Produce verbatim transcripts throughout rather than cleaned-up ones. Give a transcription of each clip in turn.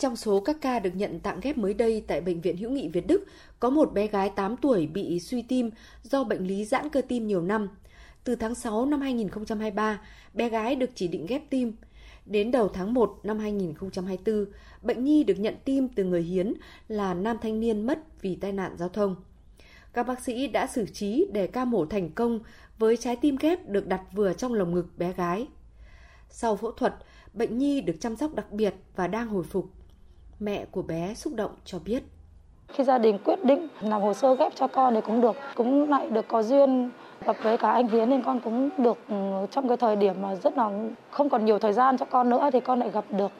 Trong số các ca được nhận tạng ghép mới đây tại Bệnh viện Hữu nghị Việt Đức, có một bé gái tám tuổi bị suy tim do bệnh lý giãn cơ tim nhiều năm. Từ tháng sáu năm hai không hai ba, bé gái được chỉ định ghép tim. Đến đầu tháng một năm hai không hai tư, bệnh nhi được nhận tim từ người hiến là nam thanh niên mất vì tai nạn giao thông. Các bác sĩ đã xử trí để ca mổ thành công với trái tim ghép được đặt vừa trong lồng ngực bé gái. Sau phẫu thuật, bệnh nhi được chăm sóc đặc biệt và đang hồi phục. Mẹ của bé xúc động cho biết. Khi gia đình quyết định làm hồ sơ ghép cho con thì cũng được, cũng lại được có duyên gặp với cả anh Hiến nên con cũng được trong cái thời điểm mà rất là không còn nhiều thời gian cho con nữa thì con lại gặp được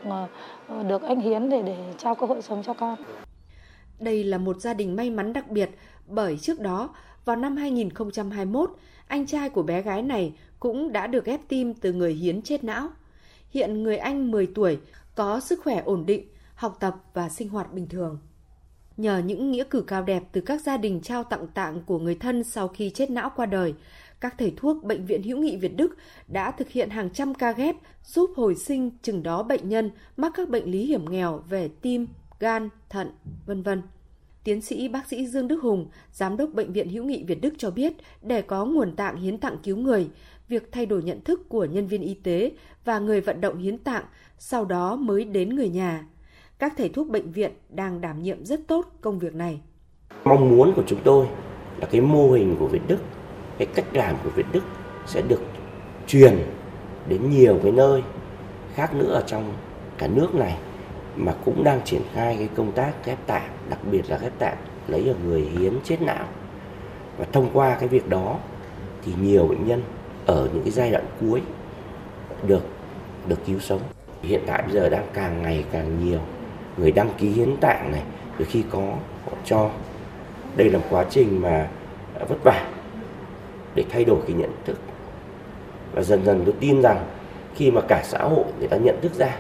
được anh Hiến để để trao cơ hội sống cho con. Đây là một gia đình may mắn đặc biệt bởi trước đó vào năm hai không hai mốt, anh trai của bé gái này cũng đã được ghép tim từ người hiến chết não. Hiện người anh mười tuổi có sức khỏe ổn định, học tập và sinh hoạt bình thường. Nhờ những nghĩa cử cao đẹp từ các gia đình trao tặng tạng của người thân sau khi chết não qua đời, các thầy thuốc Bệnh viện Hữu nghị Việt Đức đã thực hiện hàng trăm ca ghép giúp hồi sinh chừng đó bệnh nhân mắc các bệnh lý hiểm nghèo về tim, gan, thận, vân vân. Tiến sĩ bác sĩ Dương Đức Hùng, Giám đốc Bệnh viện Hữu nghị Việt Đức cho biết, để có nguồn tạng hiến tặng cứu người, việc thay đổi nhận thức của nhân viên y tế và người vận động hiến tạng sau đó mới đến người nhà. Các thầy thuốc bệnh viện đang đảm nhiệm rất tốt công việc này. Mong muốn của chúng tôi là cái mô hình của Việt Đức, cái cách làm của Việt Đức sẽ được truyền đến nhiều cái nơi khác nữa ở trong cả nước này mà cũng đang triển khai cái công tác ghép tạng, đặc biệt là ghép tạng lấy ở người hiến chết não. Và thông qua cái việc đó thì nhiều bệnh nhân ở những cái giai đoạn cuối được được cứu sống. Hiện tại bây giờ đang càng ngày càng nhiều người đăng ký hiến tạng này, rồi khi có họ cho. Đây là một quá trình mà vất vả để thay đổi cái nhận thức. Và dần dần tôi tin rằng khi mà cả xã hội người ta nhận thức ra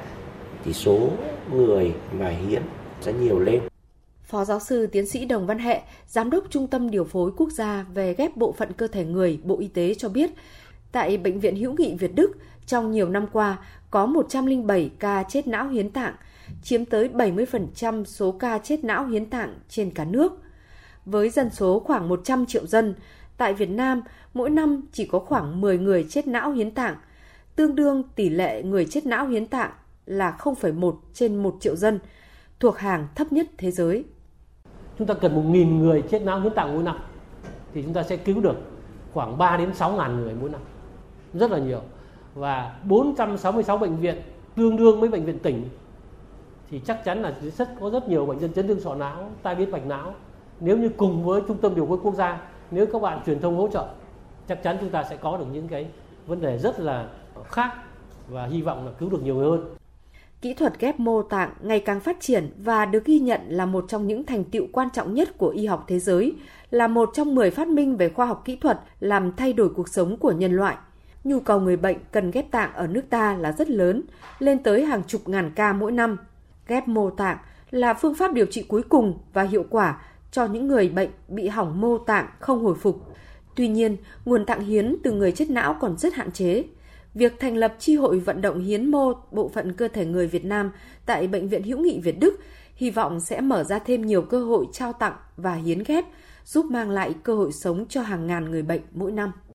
thì số người mà hiến sẽ nhiều lên. Phó giáo sư tiến sĩ Đồng Văn Hẹ, Giám đốc Trung tâm Điều phối Quốc gia về ghép bộ phận cơ thể người, Bộ Y tế cho biết, tại Bệnh viện Hữu nghị Việt Đức, trong nhiều năm qua có một trăm lẻ bảy ca chết não hiến tạng, chiếm tới bảy mươi phần trăm số ca chết não hiến tạng trên cả nước. Với dân số khoảng một trăm triệu dân, tại Việt Nam mỗi năm chỉ có khoảng mười người chết não hiến tạng, tương đương tỷ lệ người chết não hiến tạng là không phẩy một trên một triệu dân, thuộc hàng thấp nhất thế giới. Chúng ta cần một nghìn người chết não hiến tạng mỗi năm thì chúng ta sẽ cứu được khoảng ba đến sáu ngàn người mỗi năm. Rất là nhiều. Và bốn trăm sáu mươi sáu bệnh viện tương đương với bệnh viện tỉnh thì chắc chắn là rất có rất nhiều bệnh nhân chấn thương sọ não, tai biến mạch não. Nếu như cùng với Trung tâm Điều phối Quốc gia, nếu các bạn truyền thông hỗ trợ, chắc chắn chúng ta sẽ có được những cái vấn đề rất là khác và hy vọng là cứu được nhiều người hơn. Kỹ thuật ghép mô tạng ngày càng phát triển và được ghi nhận là một trong những thành tựu quan trọng nhất của y học thế giới, là một trong mười phát minh về khoa học kỹ thuật làm thay đổi cuộc sống của nhân loại. Nhu cầu người bệnh cần ghép tạng ở nước ta là rất lớn, lên tới hàng chục ngàn ca mỗi năm. Ghép mô tạng là phương pháp điều trị cuối cùng và hiệu quả cho những người bệnh bị hỏng mô tạng không hồi phục. Tuy nhiên, nguồn tạng hiến từ người chết não còn rất hạn chế. Việc thành lập chi hội vận động hiến mô bộ phận cơ thể người Việt Nam tại Bệnh viện Hữu nghị Việt Đức hy vọng sẽ mở ra thêm nhiều cơ hội trao tặng và hiến ghép, giúp mang lại cơ hội sống cho hàng ngàn người bệnh mỗi năm.